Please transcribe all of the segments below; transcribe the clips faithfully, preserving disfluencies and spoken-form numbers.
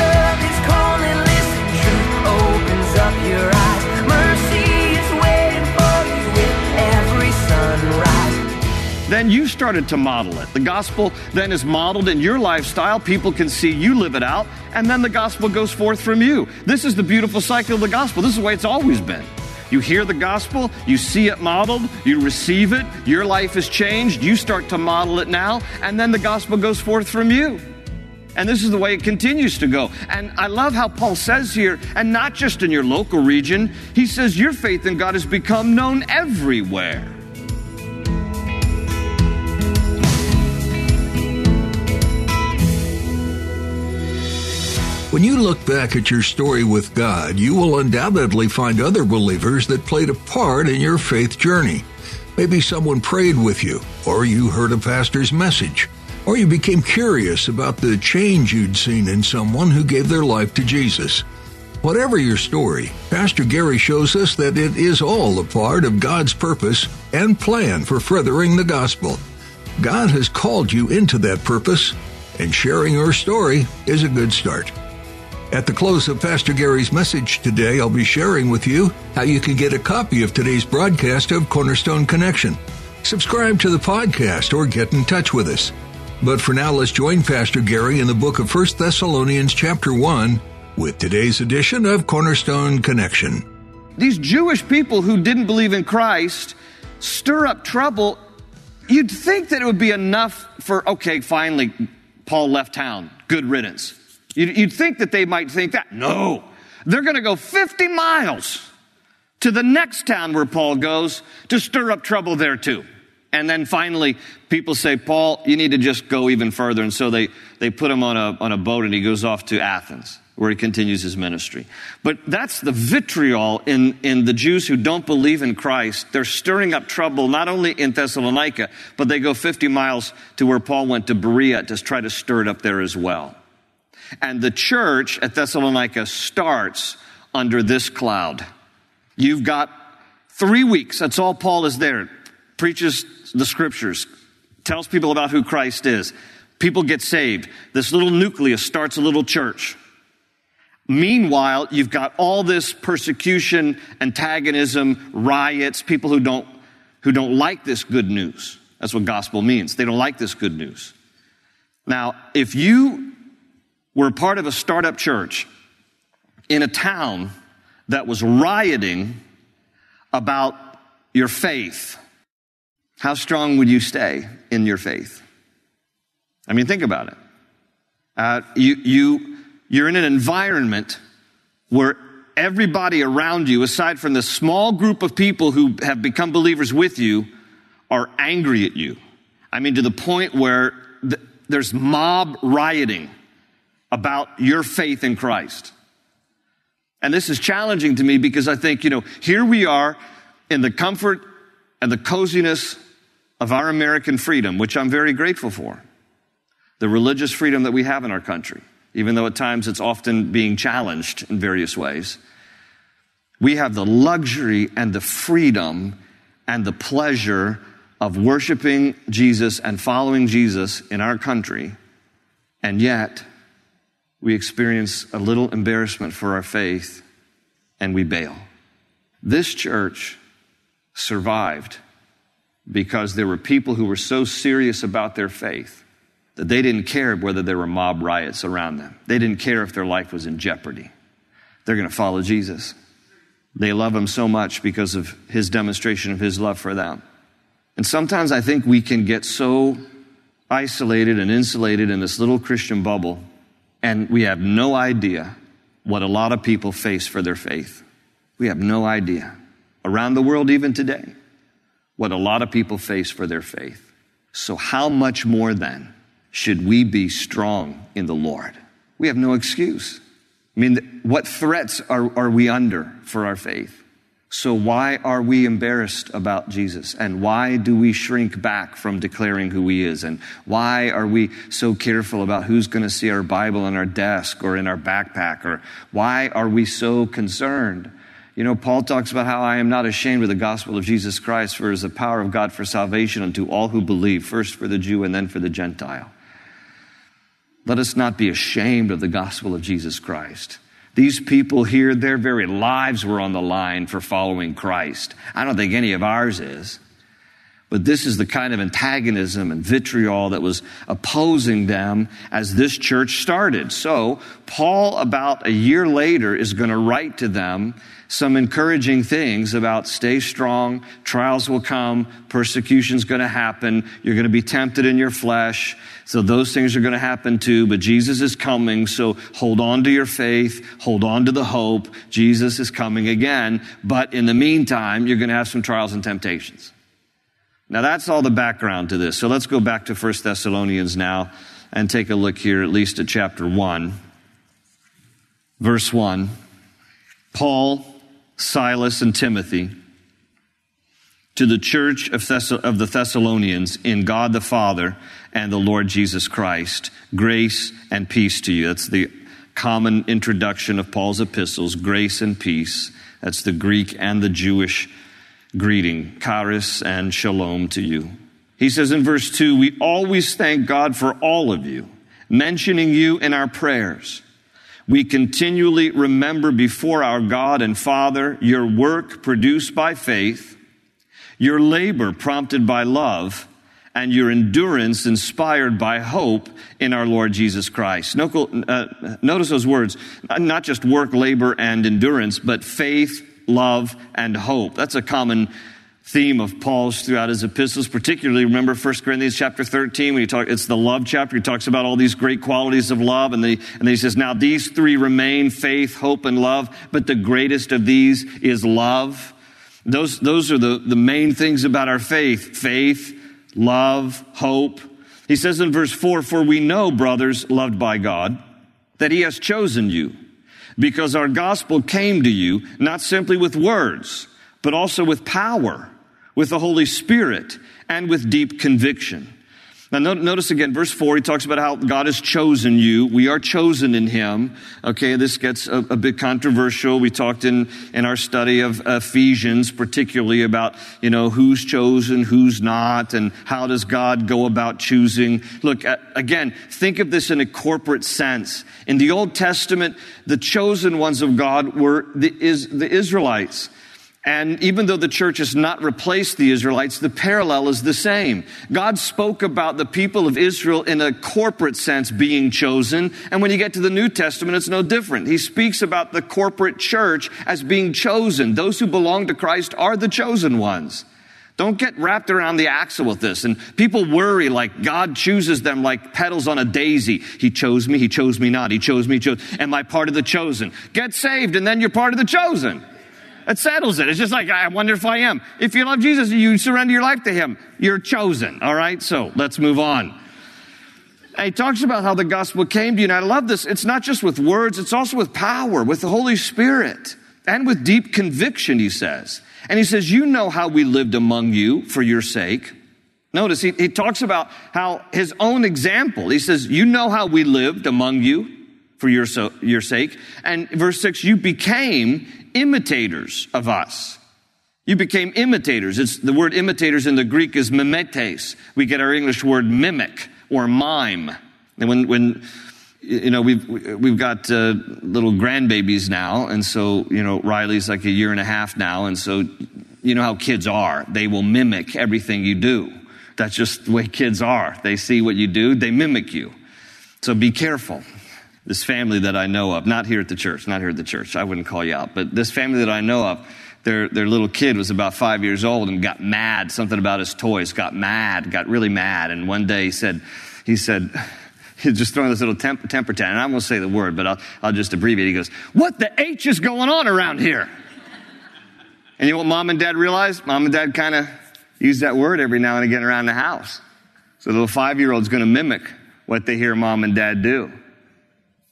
love is calling, listen, truth opens up your eyes. Mercy is waiting for you with every sunrise. Then you started to model it. The gospel then is modeled in your lifestyle. People can see you live it out. And then the gospel goes forth from you. This is the beautiful cycle of the gospel. This is the way it's always been. You hear the gospel, you see it modeled, you receive it, your life is changed, you start to model it now, and then the gospel goes forth from you. And this is the way it continues to go. And I love how Paul says here, and not just in your local region, he says your faith in God has become known everywhere. When you look back at your story with God, you will undoubtedly find other believers that played a part in your faith journey. Maybe someone prayed with you, or you heard a pastor's message, or you became curious about the change you'd seen in someone who gave their life to Jesus. Whatever your story, Pastor Gary shows us that it is all a part of God's purpose and plan for furthering the gospel. God has called you into that purpose, and sharing your story is a good start. At the close of Pastor Gary's message today, I'll be sharing with you how you can get a copy of today's broadcast of Cornerstone Connection. Subscribe to the podcast or get in touch with us. But for now, let's join Pastor Gary in the book of First Thessalonians chapter one with today's edition of Cornerstone Connection. These Jewish people who didn't believe in Christ stir up trouble. You'd think that it would be enough for, okay, finally, Paul left town. Good riddance. You'd think that they might think that. No, they're going to go fifty miles to the next town where Paul goes to stir up trouble there too. And then finally, people say, Paul, you need to just go even further. And so they, they put him on a, on a boat and he goes off to Athens where he continues his ministry. But that's the vitriol in, in the Jews who don't believe in Christ. They're stirring up trouble not only in Thessalonica, but they go fifty miles to where Paul went to Berea to try to stir it up there as well. And the church at Thessalonica starts under this cloud. You've got three weeks. That's all Paul is there. Preaches the scriptures. Tells people about who Christ is. People get saved. This little nucleus starts a little church. Meanwhile, you've got all this persecution, antagonism, riots, people who don't, who don't like this good news. That's what gospel means. They don't like this good news. Now, if you... We're part of a startup church in a town that was rioting about your faith. How strong would you stay in your faith? I mean, think about it. Uh, you, you, you're in an environment where everybody around you, aside from the small group of people who have become believers with you, are angry at you. I mean, to the point where th- there's mob rioting about your faith in Christ. And this is challenging to me because I think, you know, here we are in the comfort and the coziness of our American freedom, which I'm very grateful for. The religious freedom that we have in our country, even though at times it's often being challenged in various ways. We have the luxury and the freedom and the pleasure of worshiping Jesus and following Jesus in our country, and yet we experience a little embarrassment for our faith, and we bail. This church survived because there were people who were so serious about their faith that they didn't care whether there were mob riots around them. They didn't care if their life was in jeopardy. They're going to follow Jesus. They love him so much because of his demonstration of his love for them. And sometimes I think we can get so isolated and insulated in this little Christian bubble. And we have no idea what a lot of people face for their faith. We have no idea. Around the world, even today, what a lot of people face for their faith. So how much more then should we be strong in the Lord? We have no excuse. I mean, what threats are, are we under for our faith? So why are we embarrassed about Jesus? And why do we shrink back from declaring who he is? And why are we so careful about who's going to see our Bible on our desk or in our backpack? Or why are we so concerned? You know, Paul talks about how I am not ashamed of the gospel of Jesus Christ, for it is the power of God for salvation unto all who believe, first for the Jew and then for the Gentile. Let us not be ashamed of the gospel of Jesus Christ. These people here, their very lives were on the line for following Christ. I don't think any of ours is. But this is the kind of antagonism and vitriol that was opposing them as this church started. So Paul, about a year later, is going to write to them some encouraging things about stay strong, trials will come, persecution's going to happen, you're going to be tempted in your flesh, so those things are going to happen too, but Jesus is coming, so hold on to your faith, hold on to the hope, Jesus is coming again, but in the meantime, you're going to have some trials and temptations. Now that's all the background to this. So let's go back to First Thessalonians now and take a look here at least at chapter one, verse one. Paul, Silas, and Timothy to the church of, Thess- of the Thessalonians in God the Father and the Lord Jesus Christ, grace and peace to you. That's the common introduction of Paul's epistles, grace and peace. That's the Greek and the Jewish greeting, charis and shalom to you. He says in verse two, we always thank God for all of you, mentioning you in our prayers. We continually remember before our God and Father your work produced by faith, your labor prompted by love, and your endurance inspired by hope in our Lord Jesus Christ. Notice those words, not just work, labor, and endurance, but faith, love, and hope. That's a common theme of Paul's throughout his epistles, particularly, remember First Corinthians chapter thirteen, when he talk, it's the love chapter, he talks about all these great qualities of love, and, the, and then he says, now these three remain, faith, hope, and love, but the greatest of these is love. Those, those are the, the main things about our faith, faith, love, hope. He says in verse four, for we know, brothers, loved by God, that he has chosen you, because our gospel came to you, not simply with words, but also with power, with the Holy Spirit, and with deep conviction. Now, notice again, verse four, he talks about how God has chosen you. We are chosen in him. Okay, this gets a, a bit controversial. We talked in, in our study of Ephesians, particularly about, you know, who's chosen, who's not, and how does God go about choosing. Look, again, think of this in a corporate sense. In the Old Testament, the chosen ones of God were the, is, the Israelites. And even though the church has not replaced the Israelites, the parallel is the same. God spoke about the people of Israel in a corporate sense being chosen. And when you get to the New Testament, it's no different. He speaks about the corporate church as being chosen. Those who belong to Christ are the chosen ones. Don't get wrapped around the axle with this. And people worry like God chooses them like petals on a daisy. He chose me, he chose me not, he chose me, he chose. Am I part of the chosen? Get saved and then you're part of the chosen. It settles it. It's just like, I wonder if I am. If you love Jesus, you surrender your life to him. You're chosen, all right? So let's move on. And he talks about how the gospel came to you, and I love this. It's not just with words. It's also with power, with the Holy Spirit, and with deep conviction, he says. And he says, you know how we lived among you for your sake. Notice, he, he talks about how his own example. He says, you know how we lived among you for your, so, your sake. And verse six, you became imitators of us. You became imitators. It's the word imitators in the Greek is mimetes. We get our English word mimic or mime. And when, when you know, we've, we've got uh, little grandbabies now. And so, you know, Riley's like a year and a half now. And so, you know how kids are. They will mimic everything you do. That's just the way kids are. They see what you do. They mimic you. So be careful. This family that I know of, not here at the church, not here at the church, I wouldn't call you out, but this family that I know of, their their little kid was about five years old and got mad, something about his toys, got mad, got really mad. And one day he said, he said, He's just throwing this little temper, temper tantrum. I won't say the word, but I'll, I'll just abbreviate. He goes, what the H is going on around here? And you know what mom and dad realized? Mom and dad kind of use that word every now and again around the house. So the little five-year-old's going to mimic what they hear mom and dad do.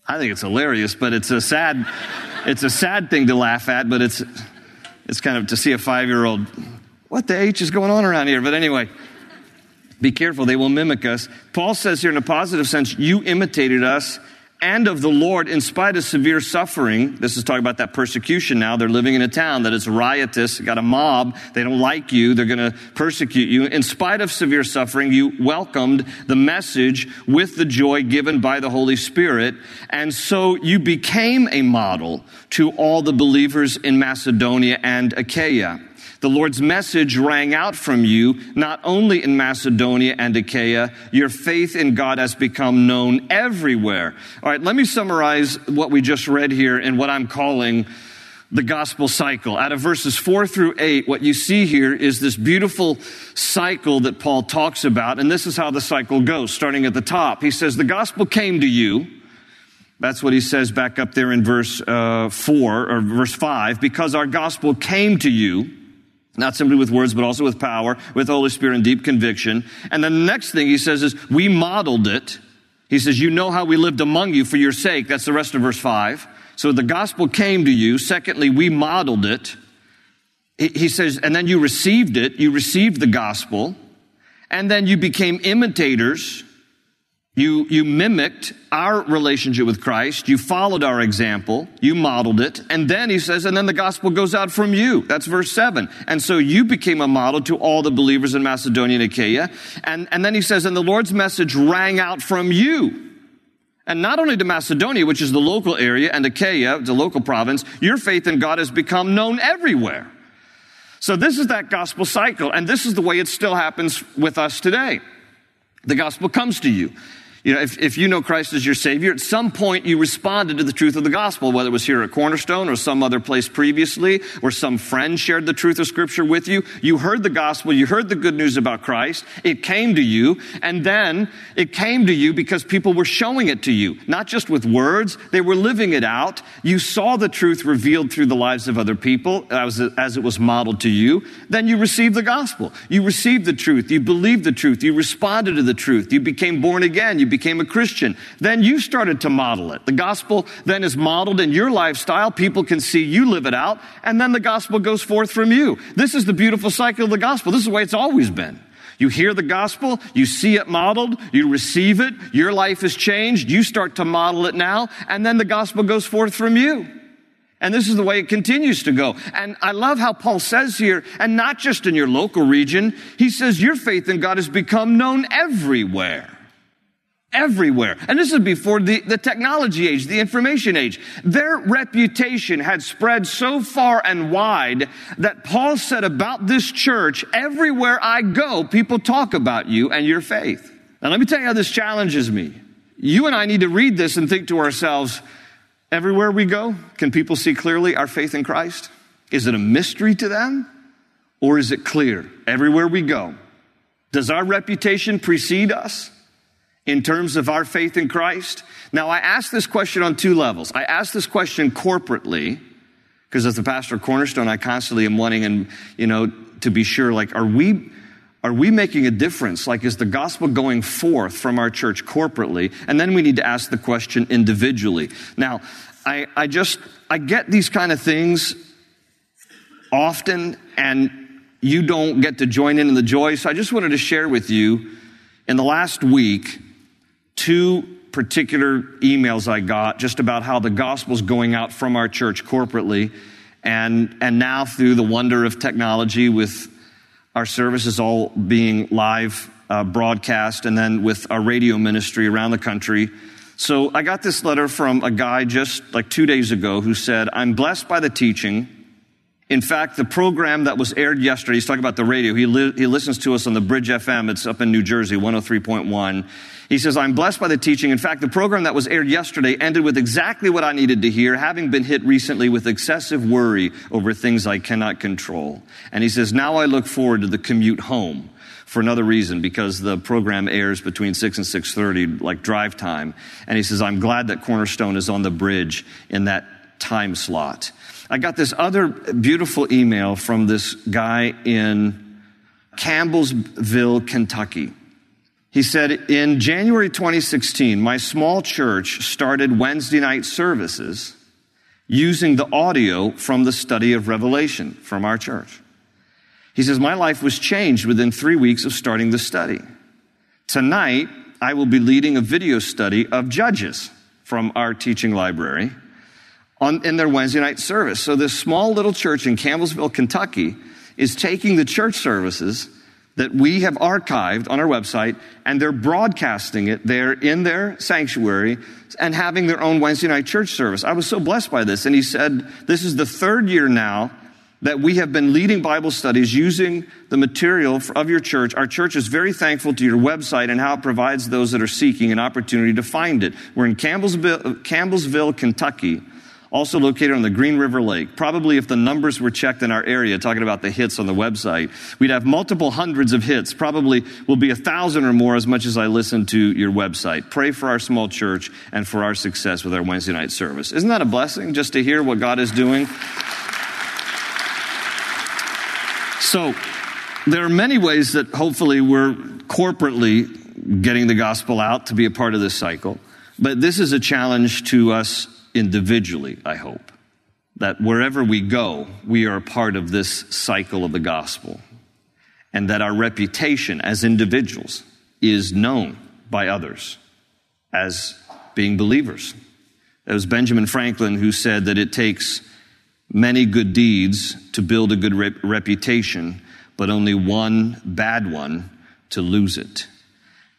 I think it's hilarious, but it's a sad, it's a sad thing to laugh at, but it's, it's kind of to see a five-year-old, what the H is going on around here? But anyway, be careful. They will mimic us. Paul says here in a positive sense, you imitated us and of the Lord in spite of severe suffering. This is talking about that persecution now. They're living in a town that is riotous, got a mob. They don't like you. They're going to persecute you. In spite of severe suffering, you welcomed the message with the joy given by the Holy Spirit. And so you became a model to all the believers in Macedonia and Achaia. The Lord's message rang out from you, not only in Macedonia and Achaia. Your faith in God has become known everywhere. All right, let me summarize what we just read here in what I'm calling the gospel cycle. Out of verses four through eight, what you see here is this beautiful cycle that Paul talks about. And this is how the cycle goes, starting at the top. He says, the gospel came to you. That's what he says back up there in verse uh, four or verse five, because our gospel came to you. Not simply with words, but also with power, with Holy Spirit and deep conviction. And the next thing he says is, we modeled it. He says, you know how we lived among you for your sake. That's the rest of verse five. So the gospel came to you. Secondly, we modeled it. He says, and then you received it. You received the gospel. And then you became imitators. You, you mimicked our relationship with Christ. You followed our example. You modeled it. And then he says, and then the gospel goes out from you. That's verse seven. And so you became a model to all the believers in Macedonia and Achaia. And, and then he says, and the Lord's message rang out from you. And not only to Macedonia, which is the local area, and Achaia, the local province, your faith in God has become known everywhere. So this is that gospel cycle. And this is the way it still happens with us today. The gospel comes to you. You know, if, if you know Christ as your Savior, at some point you responded to the truth of the gospel, whether it was here at Cornerstone or some other place previously, or some friend shared the truth of Scripture with you. You heard the gospel. You heard the good news about Christ. It came to you. And then it came to you because people were showing it to you, not just with words. They were living it out. You saw the truth revealed through the lives of other people as, as it was modeled to you. Then you received the gospel. You received the truth. You believed the truth. You responded to the truth. You became born again. You became a Christian. Then you started to model it. The gospel then is modeled in your lifestyle. People can see you live it out, and then the gospel goes forth from you. This is the beautiful cycle of the gospel. This is the way it's always been. You hear the gospel, you see it modeled, you receive it, your life is changed, you start to model it now, and then the gospel goes forth from you. And this is the way it continues to go. And I love how Paul says here, and not just in your local region, he says your faith in God has become known everywhere. Everywhere. And this is before the, the technology age, the information age. Their reputation had spread so far and wide that Paul said about this church, everywhere I go, people talk about you and your faith. Now, let me tell you how this challenges me. You and I need to read this and think to ourselves, everywhere we go, can people see clearly our faith in Christ? Is it a mystery to them? Or is it clear? Everywhere we go. Does our reputation precede us in terms of our faith in Christ? Now, I ask this question on two levels. I ask this question corporately, because as the pastor of Cornerstone, I constantly am wanting, and you know, to be sure, like, are we, are we making a difference? Like, is the gospel going forth from our church corporately? And then we need to ask the question individually. Now, I, I just, I get these kind of things often, and you don't get to join in in the joy. So I just wanted to share with you, in the last week, two particular emails I got just about how the gospel's going out from our church corporately, and and now through the wonder of technology, with our services all being live uh, broadcast, and then with our radio ministry around the country. So I got this letter from a guy just like two days ago who said, I'm blessed by the teaching In fact, the program that was aired yesterday, he's talking about the radio. He, li- he listens to us on the Bridge F M. It's up in New Jersey, one oh three point one. He says, I'm blessed by the teaching. In fact, the program that was aired yesterday ended with exactly what I needed to hear, having been hit recently with excessive worry over things I cannot control. And he says, now I look forward to the commute home. For another reason, because the program airs between six and six thirty, like drive time. And he says, I'm glad that Cornerstone is on the bridge in that time slot. I got this other beautiful email from this guy in Campbellsville, Kentucky. He said, in January twenty sixteen, my small church started Wednesday night services using the audio from the study of Revelation from our church. He says, my life was changed within three weeks of starting the study. Tonight, I will be leading a video study of Judges from our teaching library on, in their Wednesday night service. So this small little church in Campbellsville, Kentucky, is taking the church services that we have archived on our website, and they're broadcasting it there in their sanctuary and having their own Wednesday night church service. I was so blessed by this. And he said, this is the third year now that we have been leading Bible studies using the material of your church. Our church is very thankful to your website and how it provides those that are seeking an opportunity to find it. We're in Campbellsville, Campbellsville, Kentucky, also located on the Green River Lake. Probably if the numbers were checked in our area, talking about the hits on the website, we'd have multiple hundreds of hits. Probably will be a thousand or more as much as I listen to your website. Pray for our small church and for our success with our Wednesday night service. Isn't that a blessing just to hear what God is doing? So there are many ways that hopefully we're corporately getting the gospel out to be a part of this cycle. But this is a challenge to us individually, I hope, that wherever we go, we are a part of this cycle of the gospel and that our reputation as individuals is known by others as being believers. It was Benjamin Franklin who said that it takes many good deeds to build a good rep- reputation, but only one bad one to lose it.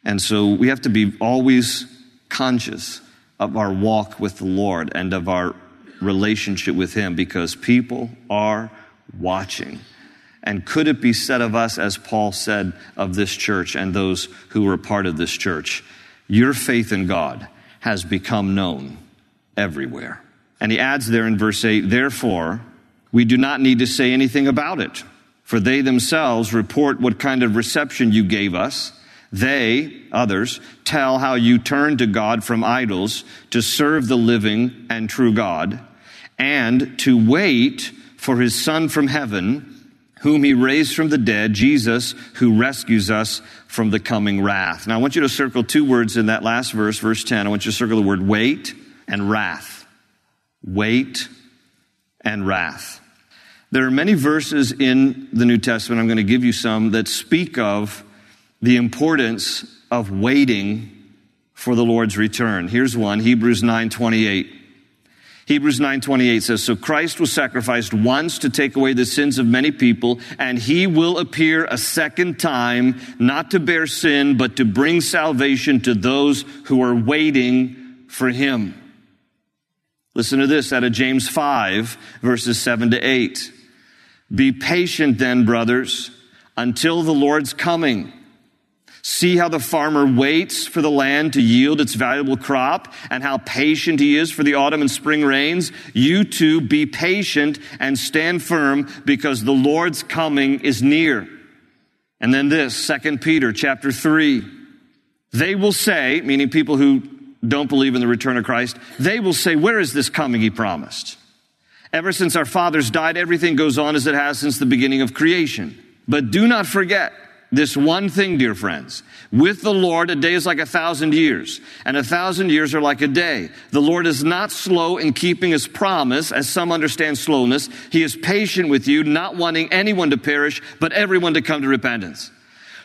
And so we have to be always conscious of our walk with the Lord and of our relationship with Him, because people are watching. And could it be said of us, as Paul said of this church and those who were a part of this church, your faith in God has become known everywhere. And he adds there in verse eight, therefore, we do not need to say anything about it, for they themselves report what kind of reception you gave us. They, others, tell how you turned to God from idols to serve the living and true God, and to wait for his Son from heaven, whom he raised from the dead, Jesus, who rescues us from the coming wrath. Now, I want you to circle two words in that last verse, verse ten. I want you to circle the word wait and wrath. Wait and wrath. There are many verses in the New Testament, I'm going to give you some, that speak of the importance of waiting for the Lord's return. Here's one, Hebrews nine twenty-eight. Hebrews nine twenty-eight says, so Christ was sacrificed once to take away the sins of many people, and he will appear a second time, not to bear sin, but to bring salvation to those who are waiting for him. Listen to this out of James five, verses seven to eight. Be patient then, brothers, until the Lord's coming. See how the farmer waits for the land to yield its valuable crop, and how patient he is for the autumn and spring rains. You too, be patient and stand firm, because the Lord's coming is near. And then this, Second Peter chapter three. They will say, meaning people who don't believe in the return of Christ, they will say, where is this coming he promised? Ever since our fathers died, everything goes on as it has since the beginning of creation. But do not forget this one thing, dear friends. With the Lord, a day is like a thousand years, and a thousand years are like a day. The Lord is not slow in keeping his promise, as some understand slowness. He is patient with you, not wanting anyone to perish, but everyone to come to repentance.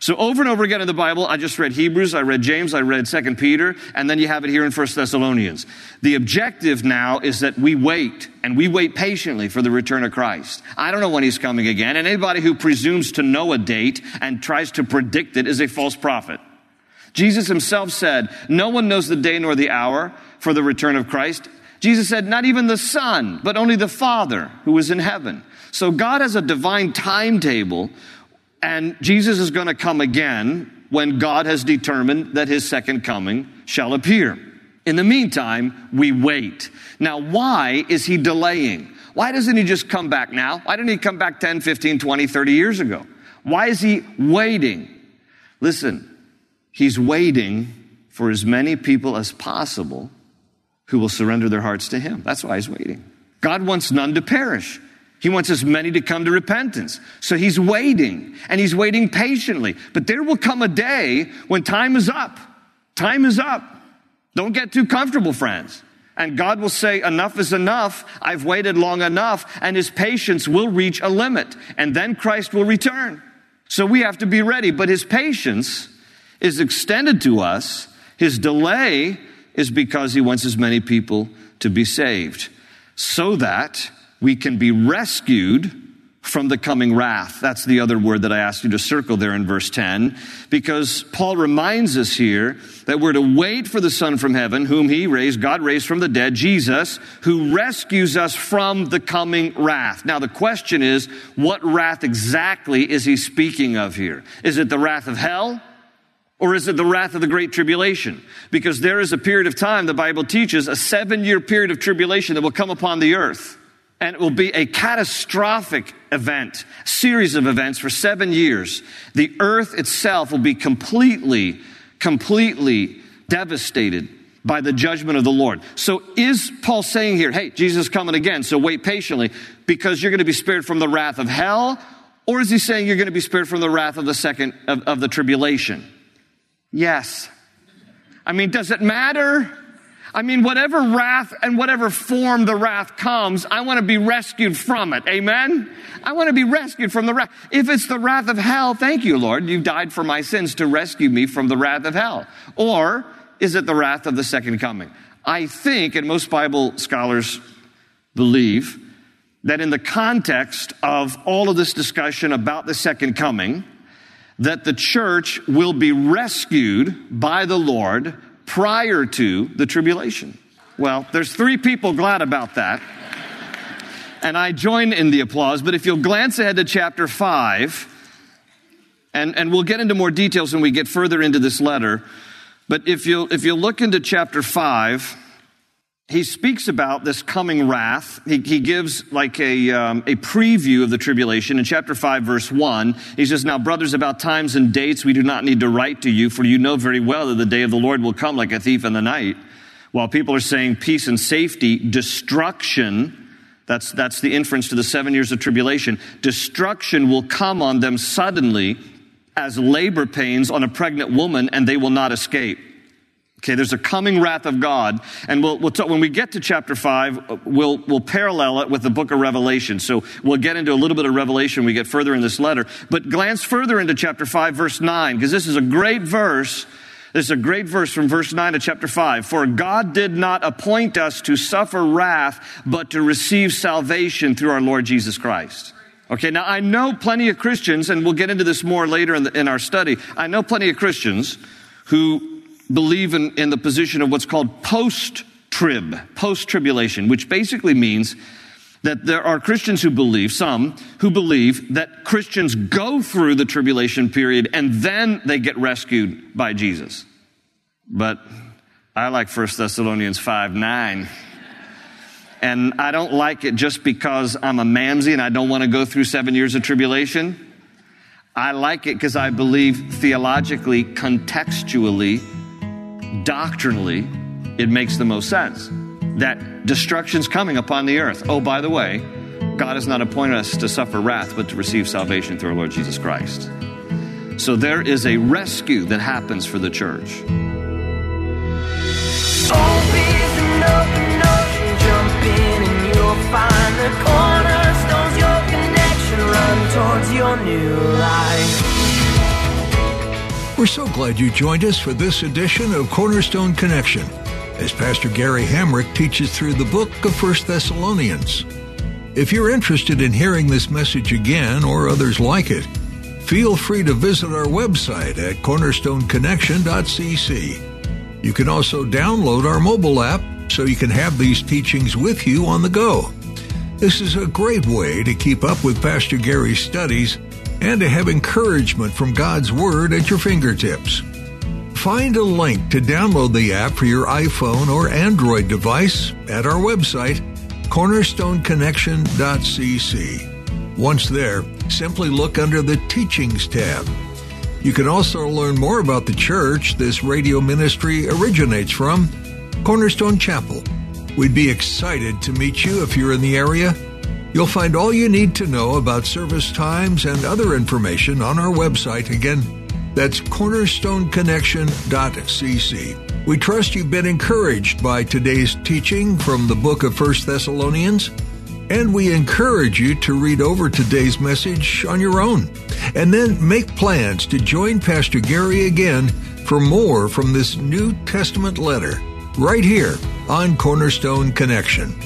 So over and over again in the Bible, I just read Hebrews, I read James, I read Second Peter, and then you have it here in First Thessalonians. The objective now is that we wait, and we wait patiently for the return of Christ. I don't know when he's coming again, and anybody who presumes to know a date and tries to predict it is a false prophet. Jesus himself said, no one knows the day nor the hour for the return of Christ, Jesus said, not even the Son, but only the Father who is in heaven. So God has a divine timetable, and Jesus is going to come again when God has determined that his second coming shall appear. In the meantime, we wait. Now, why is he delaying? Why doesn't he just come back now? Why didn't he come back ten, fifteen, twenty, thirty years ago? Why is he waiting? Listen, he's waiting for as many people as possible who will surrender their hearts to him. That's why he's waiting. God wants none to perish. He wants as many to come to repentance. So he's waiting, and he's waiting patiently. But there will come a day when time is up. Time is up. Don't get too comfortable, friends. And God will say, enough is enough. I've waited long enough. And his patience will reach a limit. And then Christ will return. So we have to be ready. But his patience is extended to us. His delay is because he wants as many people to be saved, so that we can be rescued from the coming wrath. That's the other word that I asked you to circle there in verse ten, because Paul reminds us here that we're to wait for the Son from heaven, whom he raised, God raised from the dead, Jesus, who rescues us from the coming wrath. Now, the question is, what wrath exactly is he speaking of here? Is it the wrath of hell? Or is it the wrath of the Great Tribulation? Because there is a period of time, the Bible teaches, a seven-year period of tribulation that will come upon the earth. And it will be a catastrophic event, series of events for seven years. The earth itself will be completely, completely devastated by the judgment of the Lord. So is Paul saying here, hey, Jesus is coming again, so wait patiently because you're going to be spared from the wrath of hell? Or is he saying you're going to be spared from the wrath of the second, of, of the tribulation? Yes. I mean, does it matter? I mean, whatever wrath and whatever form the wrath comes, I want to be rescued from it. Amen? I want to be rescued from the wrath. If it's the wrath of hell, thank you, Lord. You died for my sins to rescue me from the wrath of hell. Or is it the wrath of the second coming? I think, and most Bible scholars believe, that in the context of all of this discussion about the second coming, that the church will be rescued by the Lord prior to the tribulation. Well, there's three people glad about that. And I join in the applause. But if you'll glance ahead to chapter five, and, and we'll get into more details when we get further into this letter. But if you'll, if you'll look into chapter five, he speaks about this coming wrath. He, he gives like a um, a preview of the tribulation. In chapter five, verse one, he says, now, brothers, about times and dates we do not need to write to you, for you know very well that the day of the Lord will come like a thief in the night. While people are saying peace and safety, destruction, that's, that's the inference to the seven years of tribulation, destruction will come on them suddenly as labor pains on a pregnant woman, and they will not escape. Okay, there's a coming wrath of God, and we'll, we'll talk, when we get to chapter five, we'll, we'll parallel it with the book of Revelation. So we'll get into a little bit of Revelation when we get further in this letter. But glance further into chapter five, verse nine, because this is a great verse. This is a great verse from verse nine to chapter five. For God did not appoint us to suffer wrath, but to receive salvation through our Lord Jesus Christ. Okay, now I know plenty of Christians, and we'll get into this more later in, the, in our study. I know plenty of Christians who believe in, in the position of what's called post-trib, post-tribulation, which basically means that there are Christians who believe, some, who believe that Christians go through the tribulation period and then they get rescued by Jesus. But I like First Thessalonians five nine. And I don't like it just because I'm a mamsie and I don't want to go through seven years of tribulation. I like it because I believe theologically, contextually, doctrinally, it makes the most sense that destruction's coming upon the earth. Oh, by the way, God has not appointed us to suffer wrath, but to receive salvation through our Lord Jesus Christ. So there is a rescue that happens for the church. Always an open ocean, jump in and you'll find the cornerstones, your connection, run towards your new life. We're so glad you joined us for this edition of Cornerstone Connection, as Pastor Gary Hamrick teaches through the book of First Thessalonians. If you're interested in hearing this message again or others like it, feel free to visit our website at cornerstone connection dot c c. You can also download our mobile app so you can have these teachings with you on the go. This is a great way to keep up with Pastor Gary's studies and to have encouragement from God's Word at your fingertips. Find a link to download the app for your iPhone or Android device at our website, cornerstone connection dot c c. Once there, simply look under the Teachings tab. You can also learn more about the church this radio ministry originates from, Cornerstone Chapel. We'd be excited to meet you if you're in the area. You'll find all you need to know about service times and other information on our website. Again, that's cornerstone connection dot c c. We trust you've been encouraged by today's teaching from the book of First Thessalonians, and we encourage you to read over today's message on your own, and then make plans to join Pastor Gary again for more from this New Testament letter right here on Cornerstone Connection.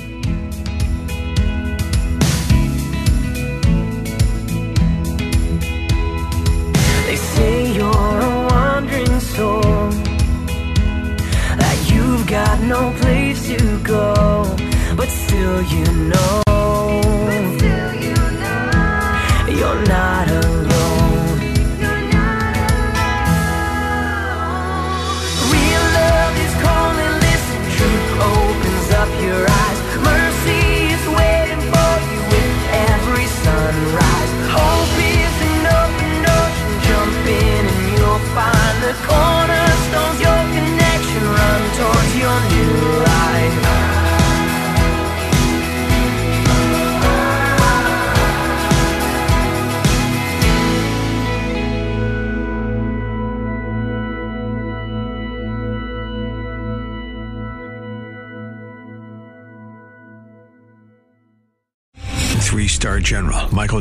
Got no place to go, but still you know, but still you know, you're not alone, you're not alone. Real love is calling, listen, truth opens up your eyes, mercy is waiting for you with every sunrise, hope is an open ocean, jump in and you'll find the cornerstone's your connection, run towards your new life. Three-star General Michael